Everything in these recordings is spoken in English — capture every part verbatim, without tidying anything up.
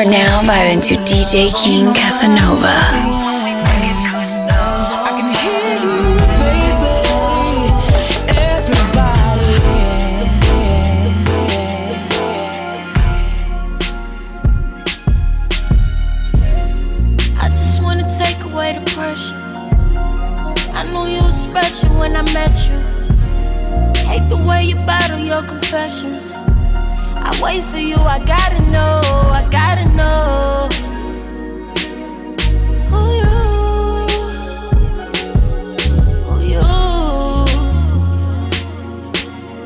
You're now vibing to D J King Casanova. I wait for you, I gotta know, I gotta know who you, who you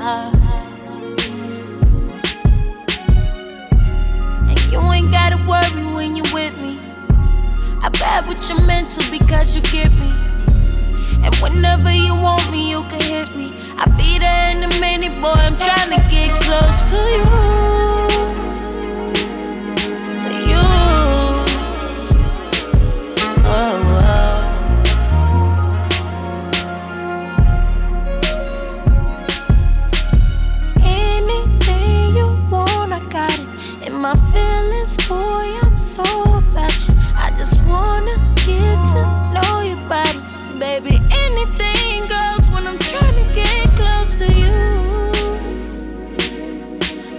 are. And you ain't gotta worry when you with me. I vibe with your mental because you get me. And whenever you want me, you can hit me. I be there in a minute, boy, I'm tryna get close to you. To you. Oh, oh. Anything you want, I got it. In my feelings, boy, I'm so about you. I just wanna get to know your body, baby, anything goes when I'm tryna to you,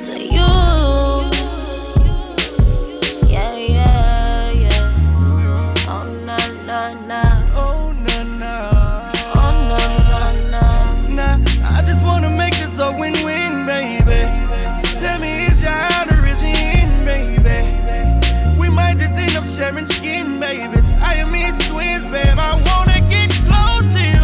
to you, yeah, yeah, yeah. Oh na na na, oh na na, oh na na na. Nah, I just wanna make this a win-win, baby. So tell me, is your honor, is your in, baby? We might just end up sharing skin, babies. I am his twins, babe. I wanna get close to you.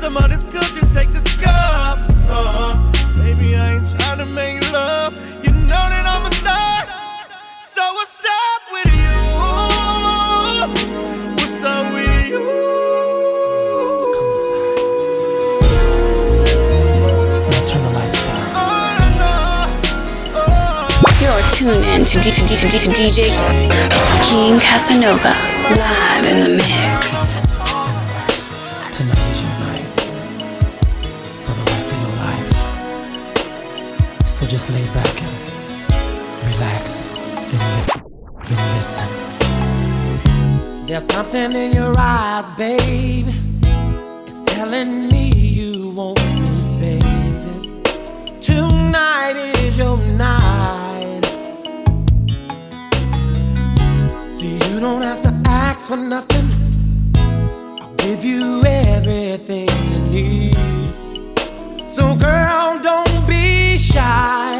Some of this cushion, take this cup. Uh-huh. Baby, I ain't tryna make love. You know that I'm a thug. So what's up with you? What's up with you? Now turn the lights down. Oh, no, no. Oh. You're tuned in to D- D- D- D- D- DJ King Casanova live in the mix. Just lay back and relax and, li- and listen. There's something in your eyes, babe. It's telling me you want me, baby. Tonight is your night. See, you don't have to ask for nothing. I'll give you everything you need. So girl, don't shy.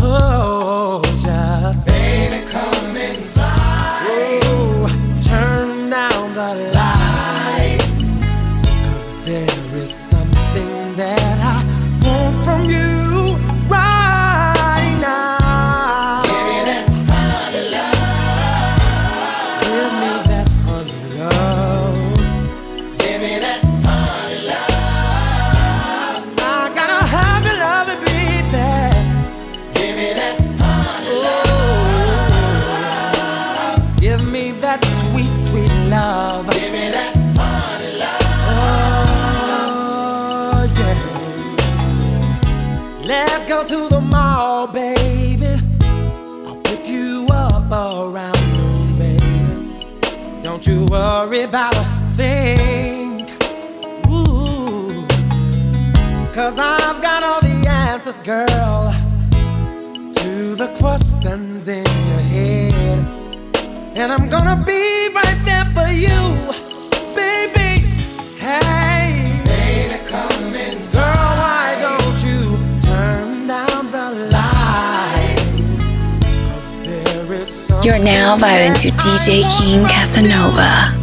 Oh, just baby, come inside. Oh, turn down the lights. Cause there is something that I want from you right now. Give me that honey love. Give me that honey love. Give me that honey love. I gotta have your love, baby. Love. Give me that honey love. Oh, yeah. Let's go to the mall, baby. I'll pick you up around noon, baby. Don't you worry about a thing. Ooh. Cause I've got all the answers, girl, to the questions in your head. And I'm gonna be right there for you, baby. Hey, baby, come inside. Girl, why don't you turn down the lights? Cause there is something. You're now vibing to D J King Casanova.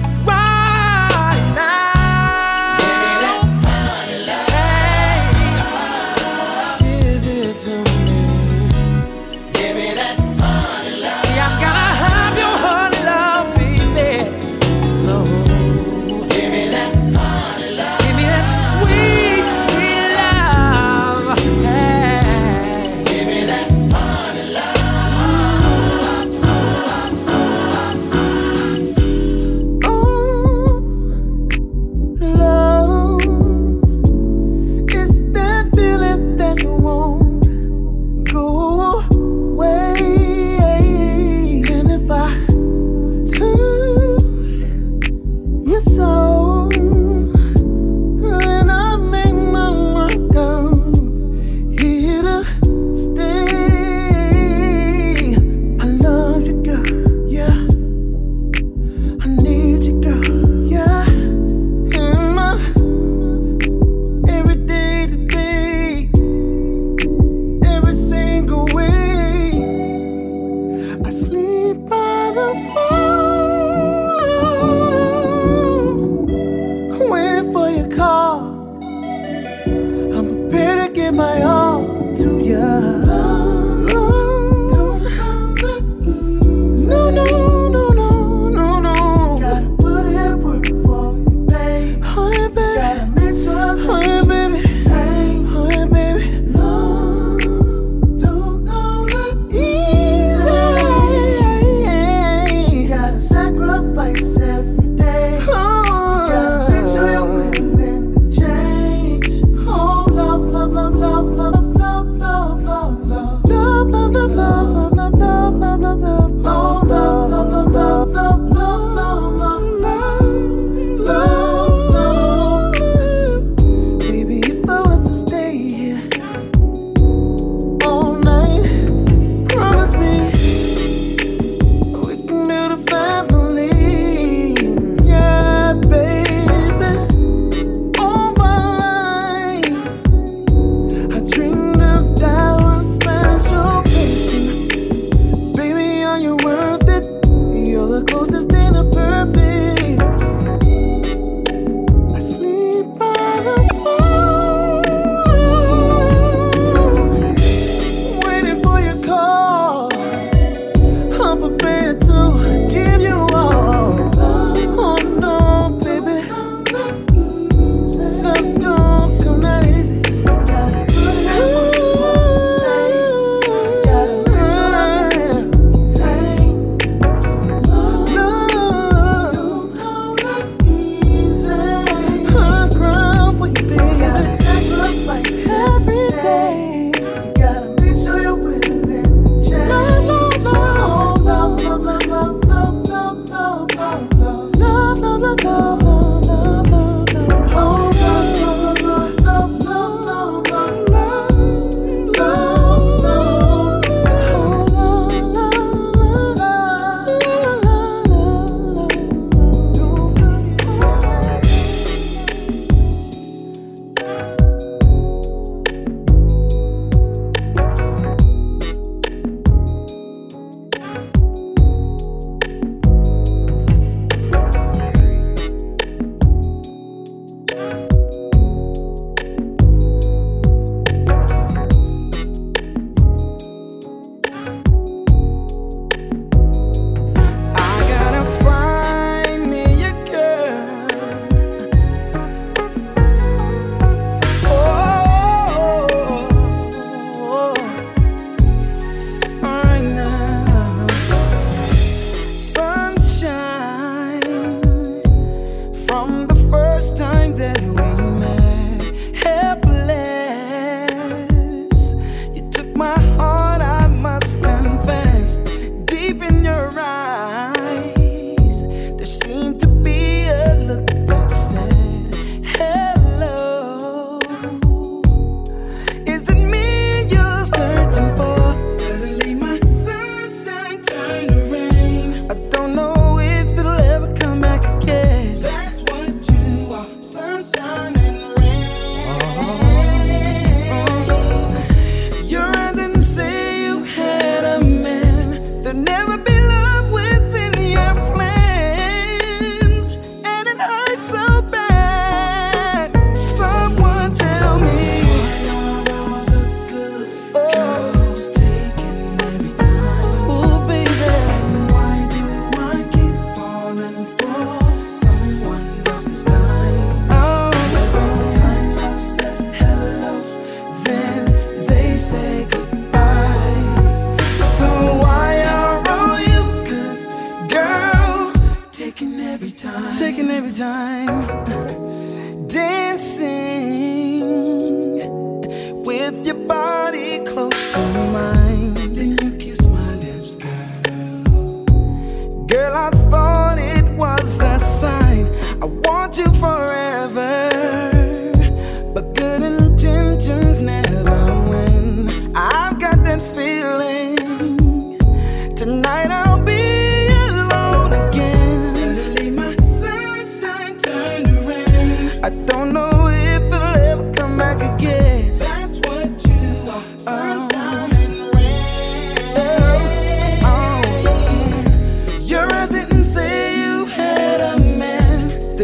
waiting for your call. I'm prepared to give my all to you. No, no, no, no, no, no, no. Gotta put in work for you, babe. Oh yeah, baby. Gotta make sure. Oh yeah, baby. Hey. Oh yeah, baby. No, don't go look easy. You gotta sacrifice every day. Oh. There'd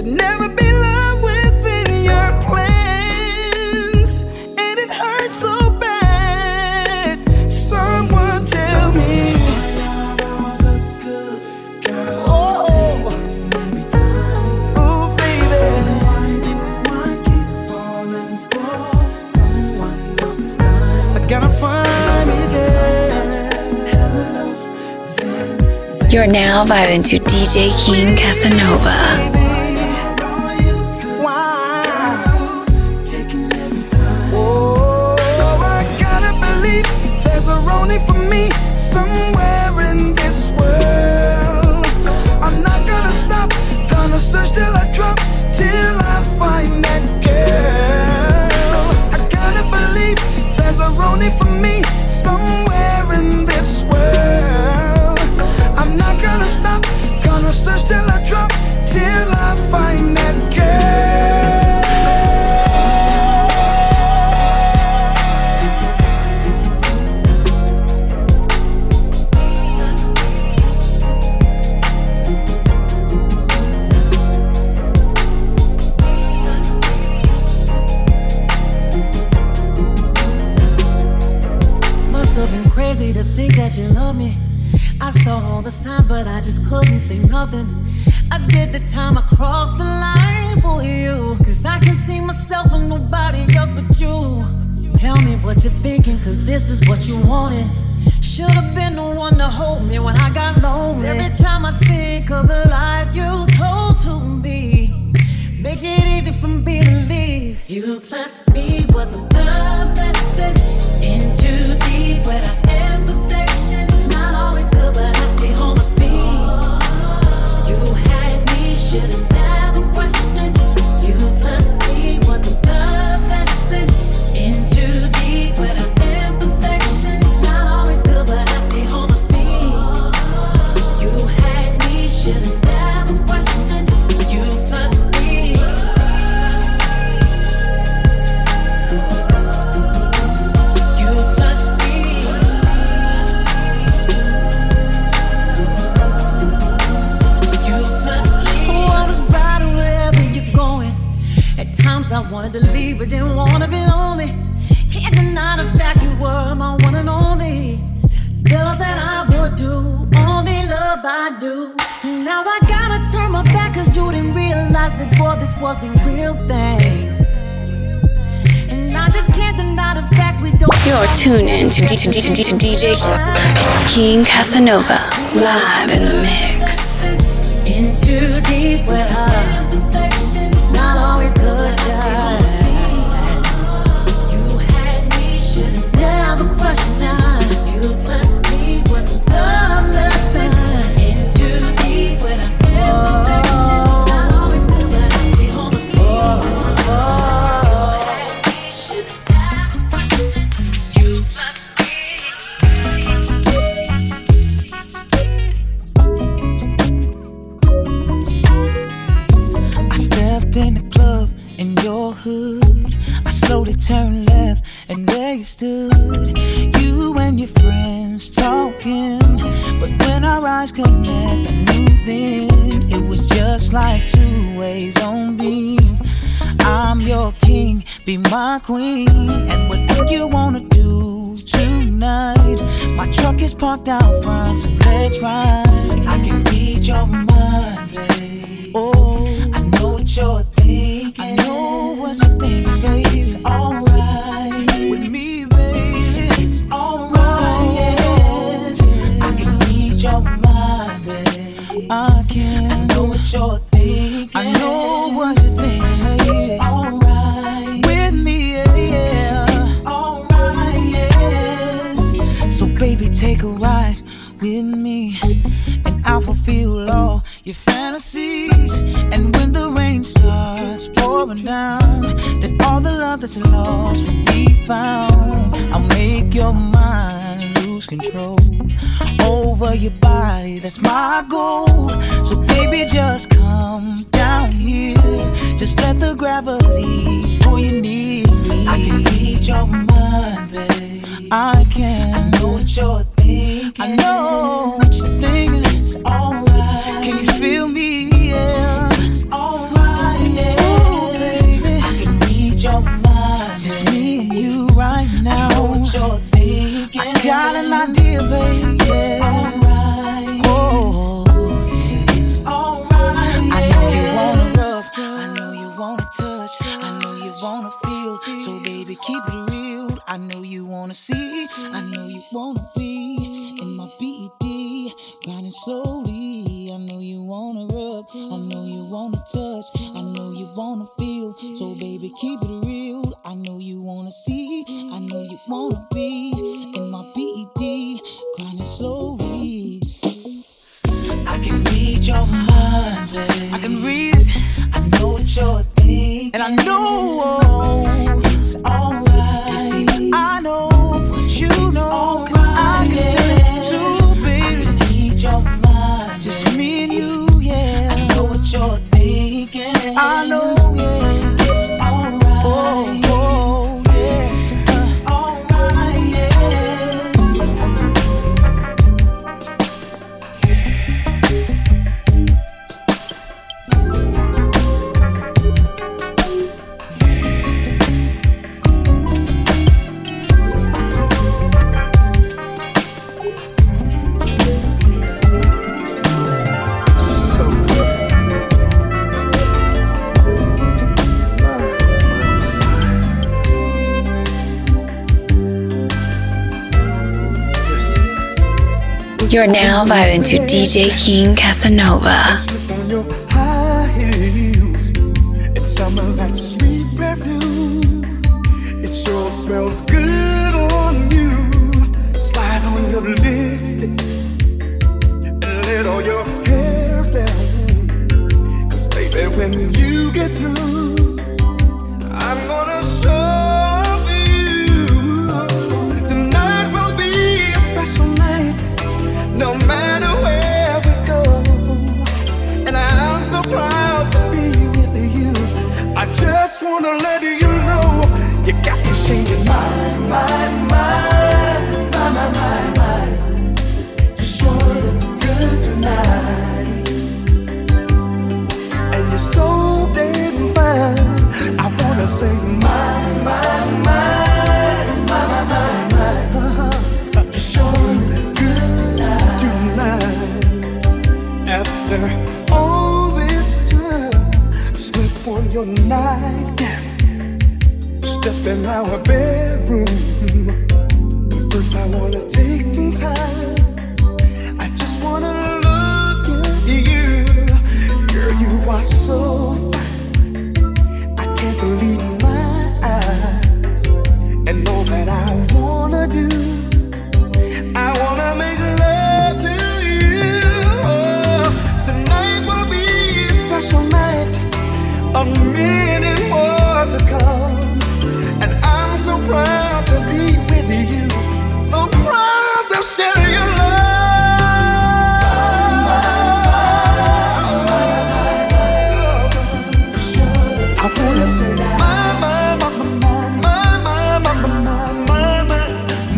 never be love with me. You're now vibing to D J King Casanova. Tune in to D J King Casanova live in the mix. In too deep with her, not always good. You had me, should never question. You blessed me with a love lesson. In too deep with her. Turn left and there you stood, you and your friends talking. But when our eyes connect, I knew then it was just like two ways on beam. I'm your king, be my queen, and what do you wanna do tonight? My truck is parked out front, so let's ride. I can read your mind, babe. Oh, I know what you're thinking. I know what you're thinking, babe. It's alright with me, baby. It's alright, yes. I can read your mind, baby. I can. I know what you're thinking. I know what you're thinking. It's alright with me, yeah. It's alright, yes. So baby, take a ride with me, and I'll fulfill all your fantasies. And when the rain starts pouring down, then all the love that's lost will be found. I'll make your mind lose control over your body, that's my goal. So baby, just come down here, just let the gravity pull you near me. I can read your mind, babe. I can. I know what you're thinking. I know what you're thinking. It's alright. Can you feel me? Yeah. It's alright, yeah. Oh, baby, I can read your mind. Just me and you right now. I know what you're thinking. I got an idea, baby. It's alright. Oh, it's alright. I know you wanna love. I know you wanna touch. I know you wanna feel. So baby, keep it real. I know you wanna see. I know you wanna be in my B E D, grinding slowly. touch. I know you wanna feel, so baby, keep it real. I know you wanna see, I know you wanna be in my B E D, grinding slowly. I can read your mind, babe. I can read it. I know what you're thinking, and I know it's alright. You see, but I know what you it's know. Cause I get it too, baby. I can read your mind, just me and you, yeah. I know what you're thinking. I know, yeah. It's alright. Oh, oh, yeah. It's alright, yes. You're now vibing to D J King Casanova. Slip on your high heels and summer like sweet perfume. It sure smells good on you. Slide on your lipstick and let all your hair down. 'Cause baby, when you get through, I'm gonna show. No matter where we go, and I'm so proud to be with you. I just wanna let you know, you got me changing my, my, my, my, my, my, my. You sure look good tonight, and you're so damn fine. I wanna say my, my, my. All this time, slip on your nightgown, step in our bedroom. But first, I wanna take some time. I just wanna look at you, girl. You are so fine. I can't believe my eyes, and all that I wanna do, I wanna make love to you. Night, a minute more to come, and I'm so proud to be with you, so proud to share your love. I wanna say that, my, my, my, my, my, my, my, my,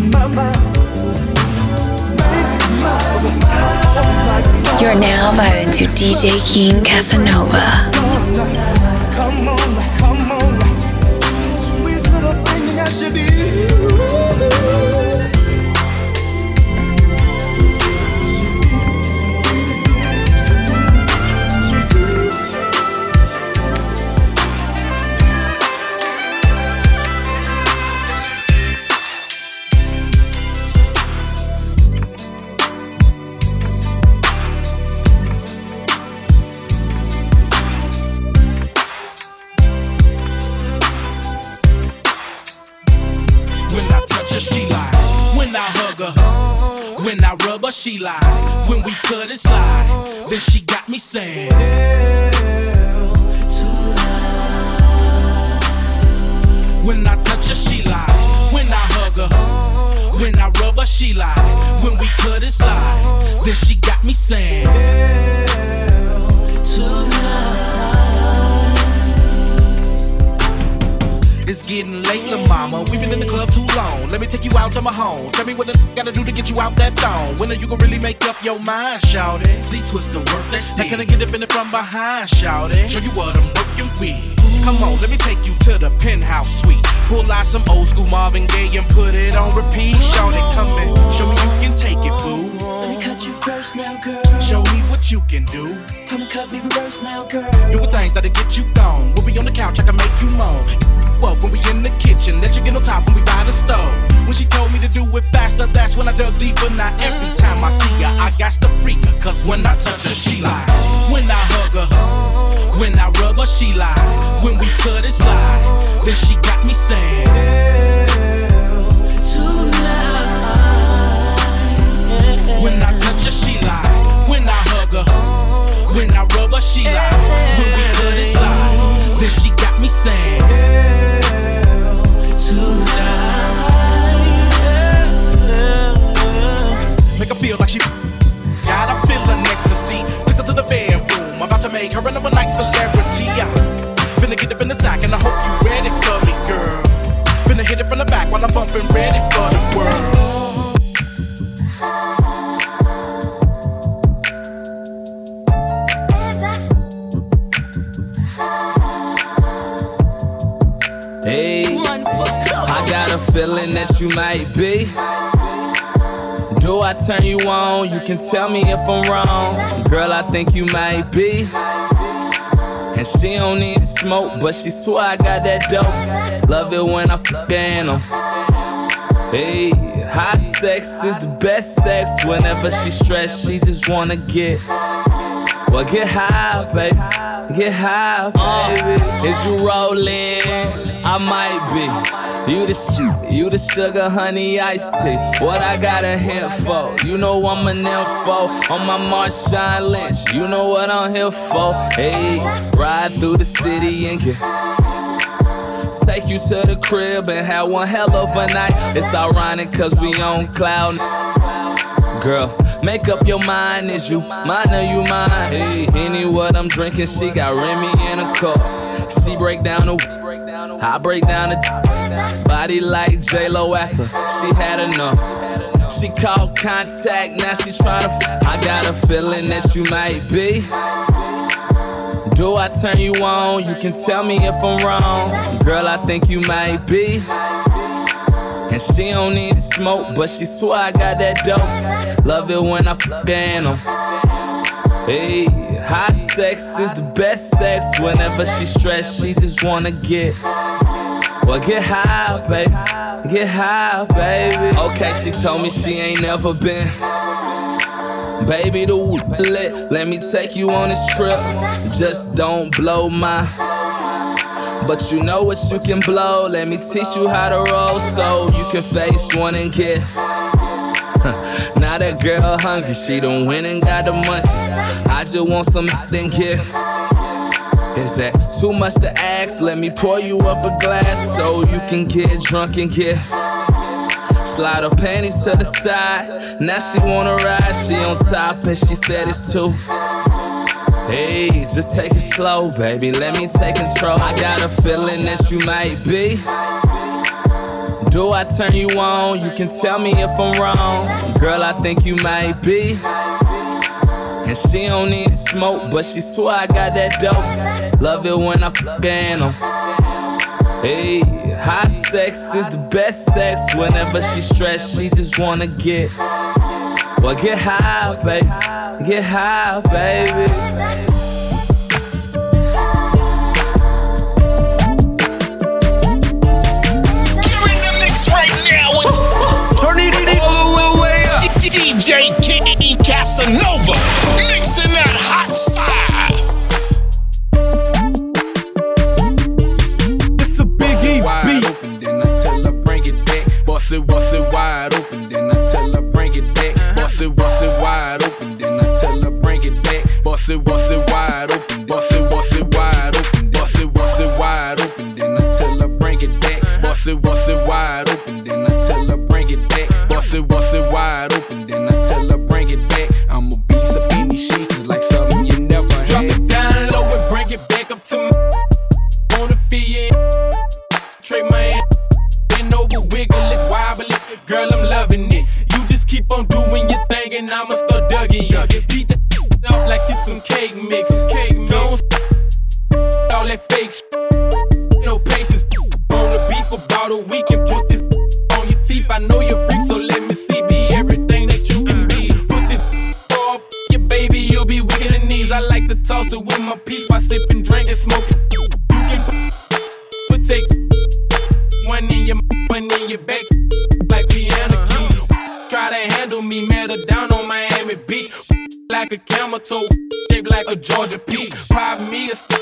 my, my, my, my. You're now vibing to D J King Casanova. Come on, come on, come on. Sweet little thing I should do. She lied when we cut and slide. Then she got me saying, well, tonight. When I touch her, she lied. When I hug her, when I rub her, she lied. When we cut and slide, then she got me saying, well, tonight. It's getting late, la mama. We've been in the club too long. Let me take you out to my home. Tell me what the f- gotta do to get you out that thong. When are you gonna really make up your mind, shout it? See, twist the work, that's deep. Now can I get up in it from behind, shout it? Show you what I'm working with. Come on, let me take you to the penthouse suite. Pull out some old school Marvin Gaye and put it on repeat. Shout it, come in, show me you can take it, boo. Let me cut you first now, girl. Show me what you can do. Come cut me reverse now, girl. Doing things that'll get you gone. We'll be on the couch, I can make you moan. Up when we in the kitchen, let you get on top when we by the stove. When she told me to do it faster, that's when I dug deeper. Now every time I see her, I got to freak her. 'Cause when I touch her, she like. When I hug her, When I rub her, she lied. When we cut, it's lied. Then she got me saying, girl, tonight. When I touch her, she lied. When I hug her, when I rub her, she lied. When we cut, it's lied. Then she got me saying, girl, tonight. Make her feel like she got a feeling ecstasy. Took her to the bedroom. I'm about to make her an overnight celebrity. I'm finna get up in the sack, and I hope you ready for me, girl. Finna hit it from the back while I'm bumping, ready for the world. Oh. Hey, I got a feeling that you might be. Do I turn you on? You can tell me if I'm wrong. Girl, I think you might be. And she don't need smoke, but she swear I got that dope. Love it when I fuck them. Hey, high sex is the best sex. Whenever she's stressed, she just wanna get. Well, get high, baby. Get high, baby. Is you rolling? I might be. You the sh- you the sugar, honey, iced tea. What I got a hint for? You know I'm an info on my Marshawn Lynch. You know what I'm here for? Hey, ride through the city and get. Take you to the crib and have one hell of a night. It's ironic 'cause we on cloud. Girl, make up your mind. Is you mine or you mine? Hey, any what I'm drinking, she got Remy in a cup. She break down the. I break down the body like J-Lo after she had enough. She called contact, now she tryna f- I got a feeling that you might be. Do I turn you on? You can tell me if I'm wrong. Girl, I think you might be. And she don't need smoke, but she swear I got that dope. Love it when I f*** them. Hey, high sex is the best sex. Whenever she's stressed, she just wanna get. Well, get high, baby. Get high, baby. Okay, she told me she ain't never been. Baby, the whoop lit. Let me take you on this trip. Just don't blow my. But you know what you can blow. Let me teach you how to roll so you can face one and get. Now that girl hungry, she done went and got the munchies. I just want some then give. Is that too much to ask? Let me pour you up a glass so you can get drunk and get. Slide her panties to the side. Now she wanna ride. She on top and she said it's too. Hey, just take it slow, baby. Let me take control. I got a feeling that you might be. Do I turn you on? You can tell me if I'm wrong. Girl, I think you might be. And she don't need smoke, but she swear I got that dope. Love it when I f*** them. Hey, high sex is the best sex. Whenever she's stressed, she just wanna get. Well, get high, baby. Get high, baby. D J King Casanova, mixing that hot side. It's a big E beat. Open, then I tell her bring it back. Bust it, bust it wide open, then I tell her bring it back. Bust it, bust it wide open, then I tell her bring it back. Bust it, bust it wide open, bust it, bust it wide open, bust it, bust it wide open, then I tell her bring it back. Bust it, bust it wide open, then I tell her bring it back. Bust it, bust it wide open. Down on Miami Beach like a camel toe. They shape like a Georgia peach. Pop me a st-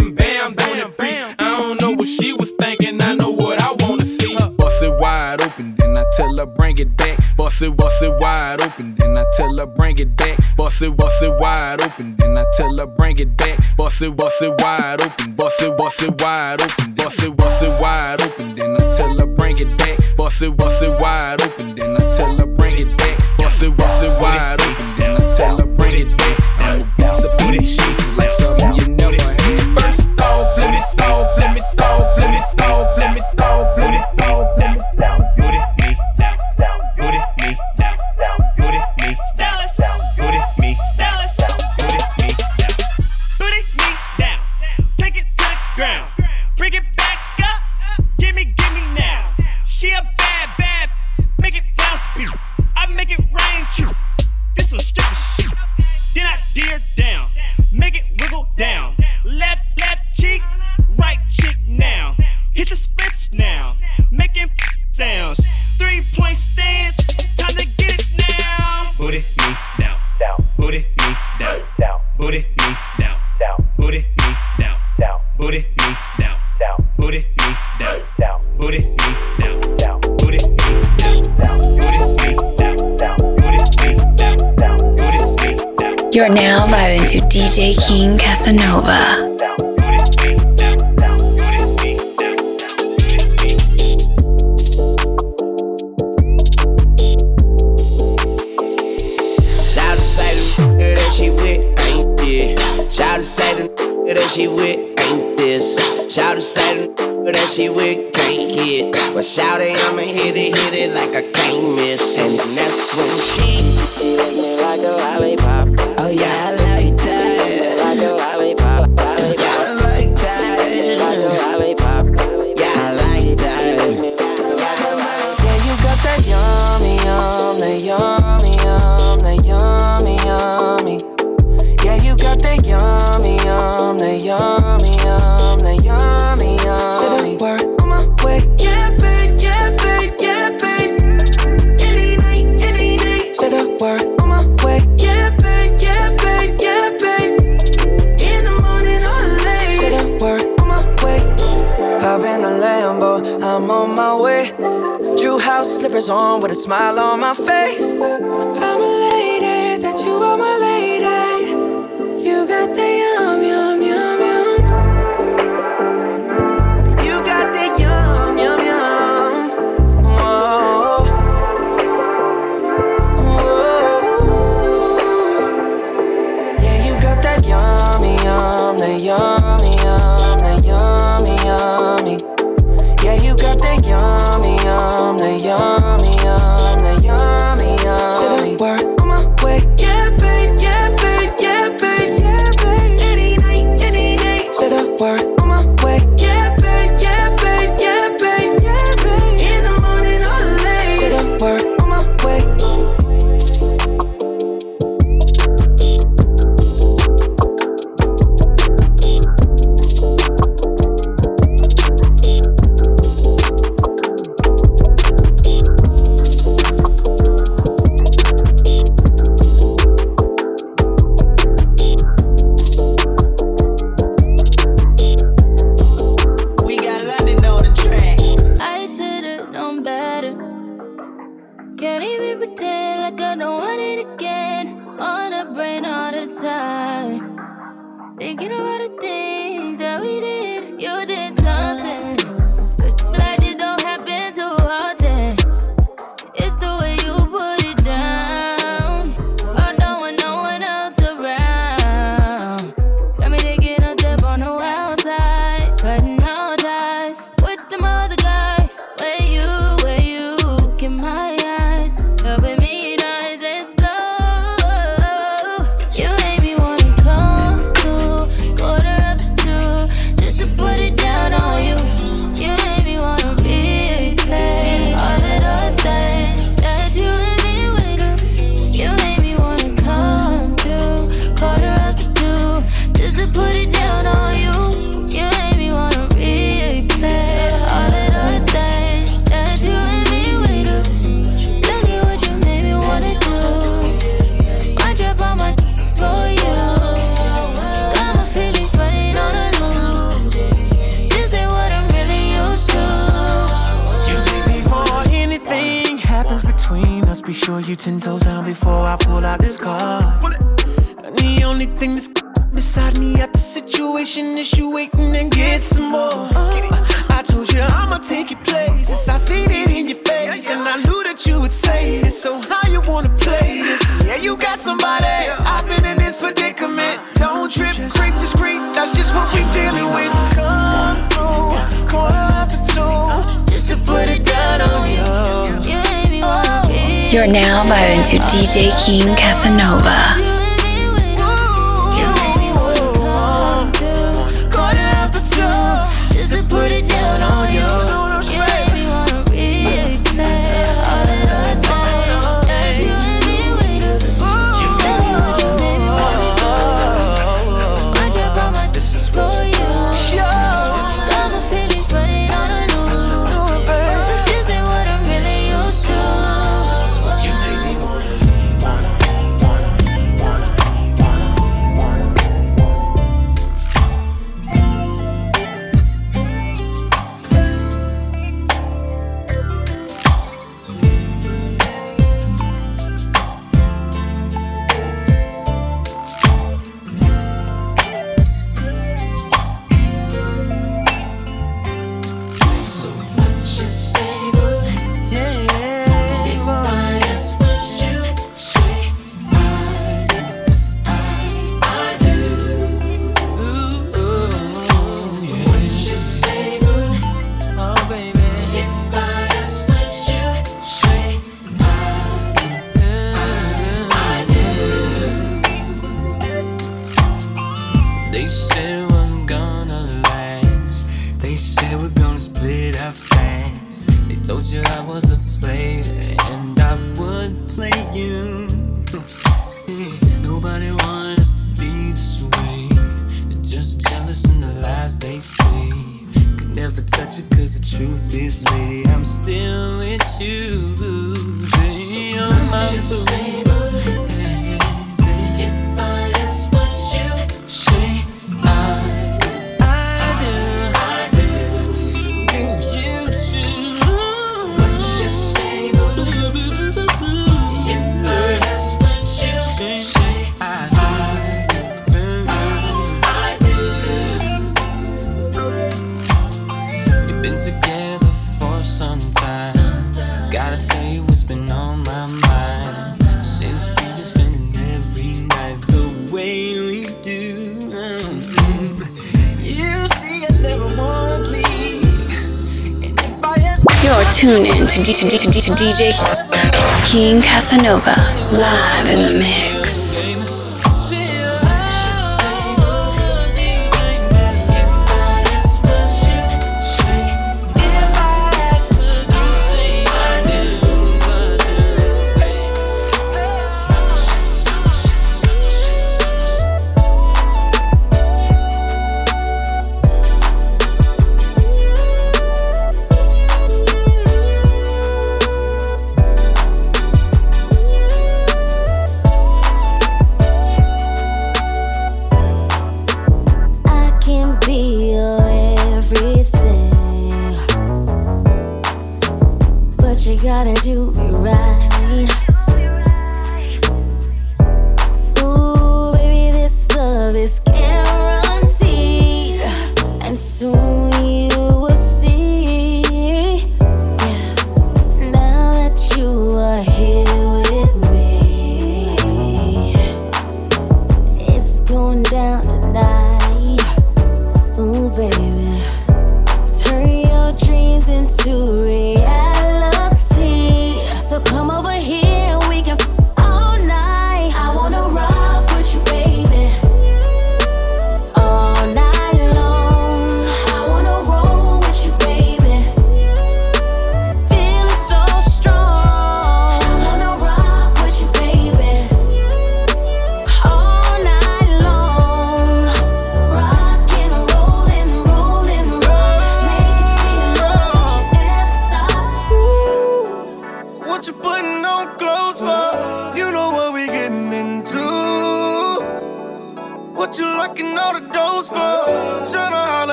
and bam, doing it free. I don't know what she was thinking, I know what I wanna see. Bust it wide open, then I tell her bring it back. Bust it, bust it wide open, then I tell her bring it back. Bust it, bust it wide open, then I tell her bring it back. Bust it, bust it wide open, bust it, bust it wide open, bust it, bust it wide open, then I tell her bring it back. Bust it, bust it wide open, then I tell her bring it back. Bust it, bust it wide open, then I tell her bring it back. I bust it, put it, shit is like something you never had. First off, let me off, let me off, let me off, let me off, let me off, let me off, let me off, let me off, let me off, style it, let me style it, let me down, put it me down, take it to the ground, bring it back up, give me, give me now. She a bad, bad, make it bounce beat. I make it rain, true. This some stripper shit. Then I deer down, make it wiggle down. Left, left cheek, right cheek now. Hit the splits now, making sounds. Three point stance, time to get it now. Boot it me down, down. Boot it me down, down. Boot it me down, down. Boot it me down, down. Boot it me down, down. Boot it me down, down. Boot it me down, down. Boot it me down, down. Boot it me down, down. Boot it me down, down. Boot it me down, down. You're now vibing to D J King Casanova. That she with ain't this. Shout to say the that she with can't hit. But shout it, I'ma hit it, hit it like I can't miss. And then that's when she she hit me like a lollipop. Oh yeah, I like that. Like a lollipop, lollipop. Yeah, I like that. Like a lollipop. Yeah, I like that. Yeah, you got that yummy, yum, that yummy, yum, that yummy, yummy. Yeah, you got that yummy. Yum, that yummy, yum, that yummy, yum. Say the word on my way. Yeah, babe, yeah, babe, yeah, babe. Any night, any night. Say the word on my way. Yeah, babe, yeah, babe, yeah, babe. In the morning or late. Say the word on my way. Hop in the Lambo, I'm on my way. Drew House slippers on with a smile on my face. I'm a lady, that you are my lady. You got the yum. That yummy, yum, that yummy, yummy. Yeah, you got that yummy, yum, that yummy, yum, that yummy, yum. Say the word on my way. Yeah, babe, yeah, babe, yeah, babe, yeah, babe. Any night, any night. Say the word on my way. Yeah, babe, yeah, babe, yeah, babe, yeah, babe. In the morning or late. Say the word. Put it down on you. sure you ten toes down before I pull out this card. And the only thing that's beside me at the situation is you waiting and get some more. Uh, I told you I'ma take you places. I seen it in your face, and I knew that you would say this. So how you wanna play this? Yeah, you got somebody. I've been in this predicament. Don't trip, creep this creep. That's just what we dealing with. Come through, quarter after two, just to put it down on you. You ain't me one bit. You're now vibing to D J King Casanova. Tune in to, D- to, D- to, D- to D J King Casanova live in the mix.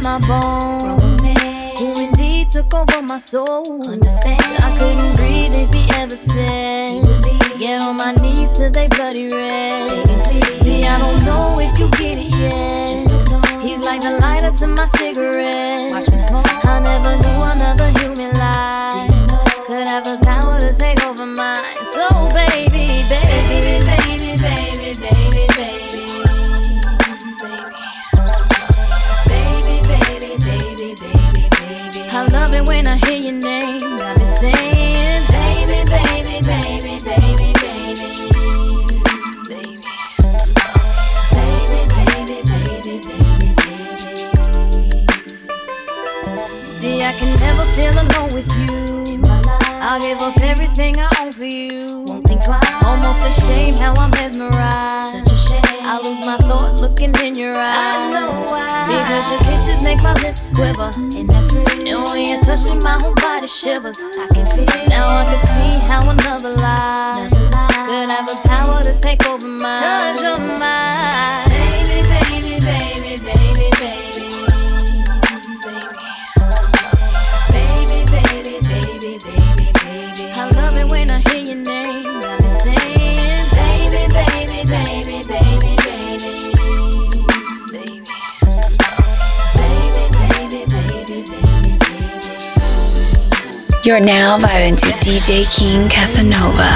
in my bones, who indeed took over my soul. Understand? I couldn't breathe if he ever said, get on my knees till they bloody red. See, I don't know if you get it yet, he's like the lighter to my cigarette. Watch me smoke. I never knew another human life could have the power to take over mine. So baby, baby, baby, baby, baby, baby, I love it when I hear your name. I've been saying, baby, baby, baby, baby, baby, baby, baby, baby, baby, baby. See, I can never feel alone with you. In my life, I'll give up everything I own for you. Won't think twice. Almost ashamed how I'm mesmerized. Such a shame. I lose my thought looking in your eyes. I know why. Because your kisses make my lips quiver. And that's real. And when you touch me, my whole body shivers. I can feel it. Now I can see how another lie could have the power to take over mine. 'Cause you're mine. Baby, baby, baby, baby, baby, baby, baby, baby, baby, baby. I love it when I hear your name. I've been saying, baby, baby, baby, baby, baby, baby, baby, baby, baby. You're now vibing to D J King Casanova.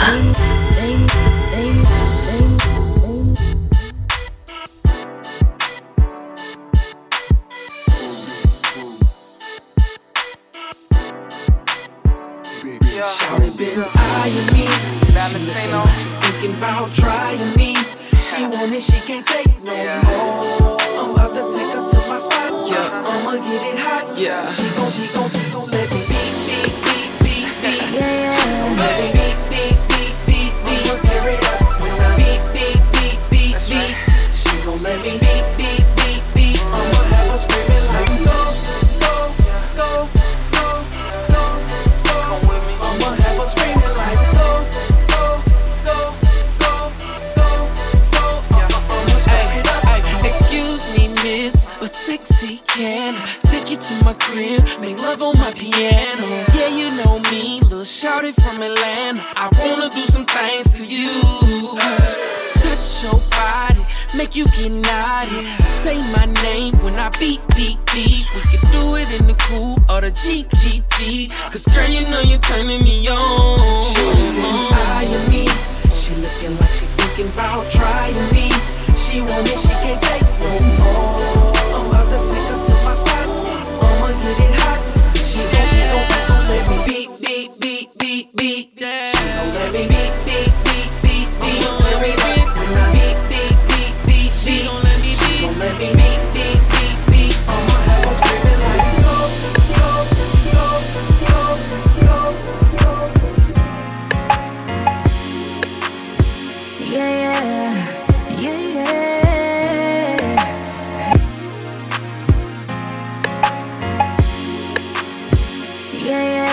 Yeah. Shawty been eyeing me, she thinking about trying me. She want it, she can't take no more. I'm about to take her to my spot. Yeah, I'ma get it hot. Yeah, she gon' she gon' she gon' let me beat, beat, beat. You get naughty, yeah. Say my name when I beep, beep, beep. We can do it in the coupe or the Jeep, Jeep, Jeep. 'Cause girl, you know you're turning me on. She been eyeing me, she looking like she thinking about trying me. She want it, she can't take no more. I'm about to take her to my spot, I'ma get it hot. She gon' yeah. she gon' let me beep, beep, beep, beep, beep. Yeah. She gon' let me beep, beep, beep, beep, beep. Let me beep, when I beep, beep. She gon' let me beat, gon' let me beat, beat, beat, beat. I'ma have her screaming like go, go, go, go, go, go. Yeah, yeah, yeah, yeah. Yeah, yeah.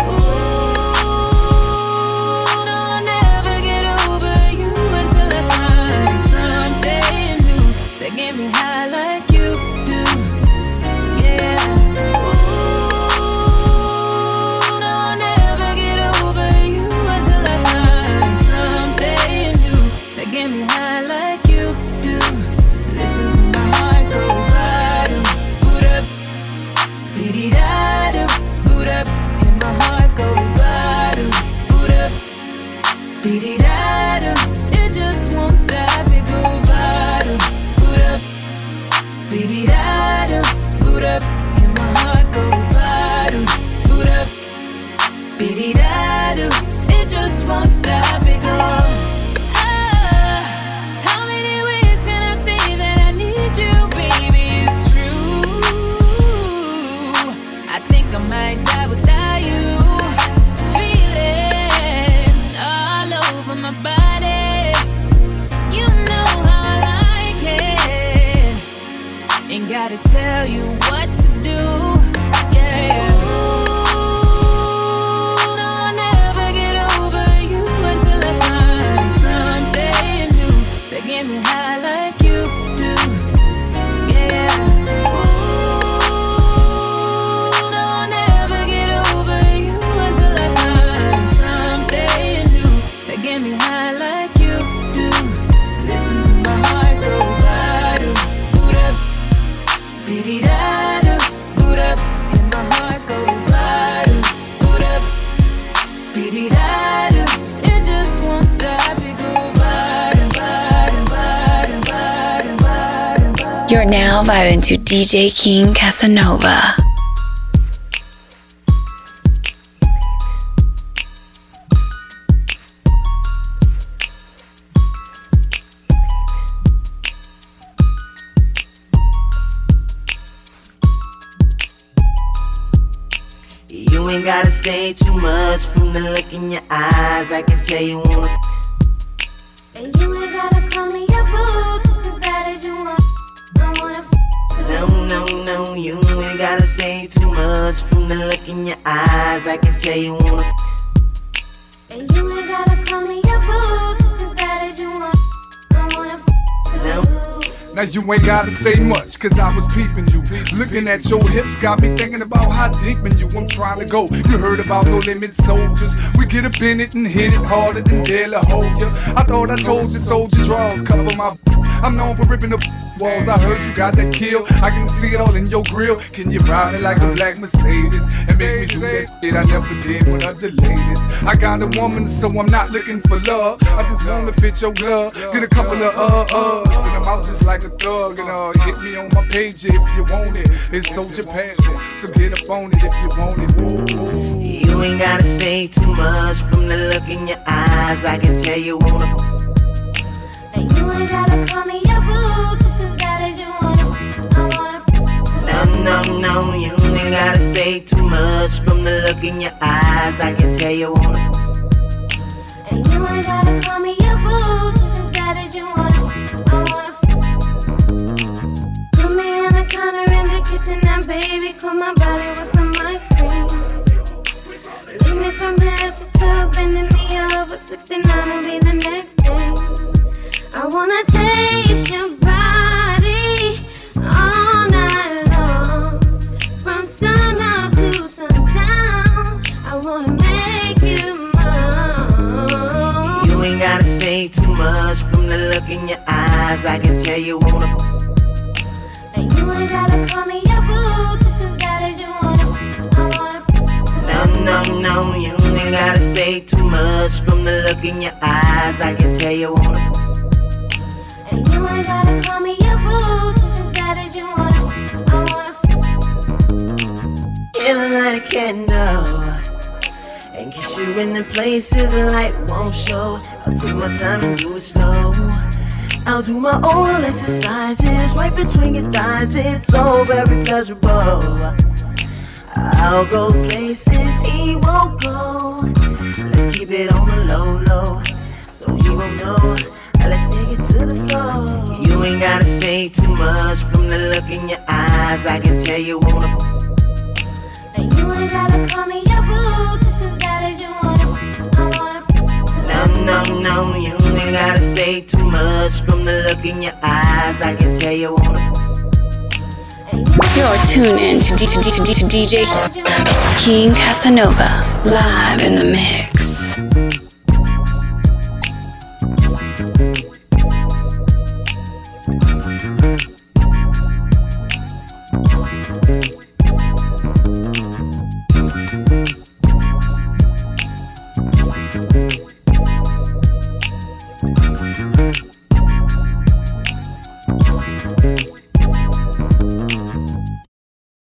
Ooh, no, I'll never get over you until I find something new that get me high like you do. Yeah. Ooh, get me high like you do. Listen to my heart go ba-do, boot up, dee-dee-da-do, boot up. And my heart go ba-do, boot up, dee-dee-da-do. It just won't stop, it go ba-do, boot up, dee-dee-da-do, boot up. And my heart go ba-do, boot up, dee-dee-da-do. like that without you. Feeling all over my body. You know how I like it. Ain't gotta tell you what to do. Yeah, ooh, no, I'll never get over you until I find something new to get me high like you do. Yeah, ooh, no, I'll never get over you until I find something new to get me high like you do. Listen to my heart go ba-do, boot up, diddy da do, boot up. It just won't stop. It go bottom, bottom, bottom, bottom, bottom, bottom. You're now vibing to D J King Casanova. You ain't gotta say too much. From the look in your eyes, I can tell you wanna. And you ain't gotta call me a boo, just as bad as you want. I wanna. No, no, no, you ain't gotta say too much. From the look in your eyes, I can tell you wanna. And you ain't gotta call me a boo, just as bad as you want. I wanna. No. Now you ain't gotta say much, cause I was peeping you. Looking at your hips got me thinking about how deep in you I'm trying to go. You heard about No Limit Soldiers. We get up in it and hit it harder than Della Hoya. I thought I told you, soldier draws cover my b- I'm known for ripping the b- walls. I heard you got that kill, I can see it all in your grill. Can you ride it like a black Mercedes and make me do that shit I never did with other ladies? I got a woman so I'm not looking for love, I just wanna fit your glove. Get a couple of uh-uhs and I'm out just like a thug, and uh, hit me on my page if you want it. It's Soldier Passion, so get up on it if you want it. Ooh. You ain't gotta say too much. From the look in your eyes, I can tell you wanna. And you ain't gotta call me a boo, just as bad as you wanna. I wanna. No, no, no, you ain't gotta say too much. From the look in your eyes, I can tell you wanna. And you ain't gotta call me a boo, just as bad as you wanna. I wanna. Kitchen and baby, cool my body with some ice cream. Leave me from head to toe, bending me over. Sixty-nine will be the next day. I wanna taste your body all night long, from sun up to sundown. I wanna make you mine. You ain't gotta say too much. From the look in your eyes, I can tell you wanna. You ain't gotta call me a boo, just as bad as you wanna. I wanna. No, no, no, you ain't gotta say too much. From the look in your eyes, I can tell you wanna. And you ain't gotta call me a boo, just as bad as you wanna. I wanna. Feeling like a candle, and kiss you in the places the light won't show. I'll take my time and do it slow. I'll do my own exercises, right between your thighs, it's so very pleasurable. I'll go places he won't go, let's keep it on the low, low, so he won't know, let's take it to the floor. You ain't gotta say too much. From the look in your eyes, I can tell you wanna. And you ain't gotta call me a boo, just as bad as you wanna. I wanna. No, no, you ain't gotta say too much. From the look in your eyes, I can tell you wanna. You're tuned in to, D- to, D- to, D- to D J King Casanova, live in the mix.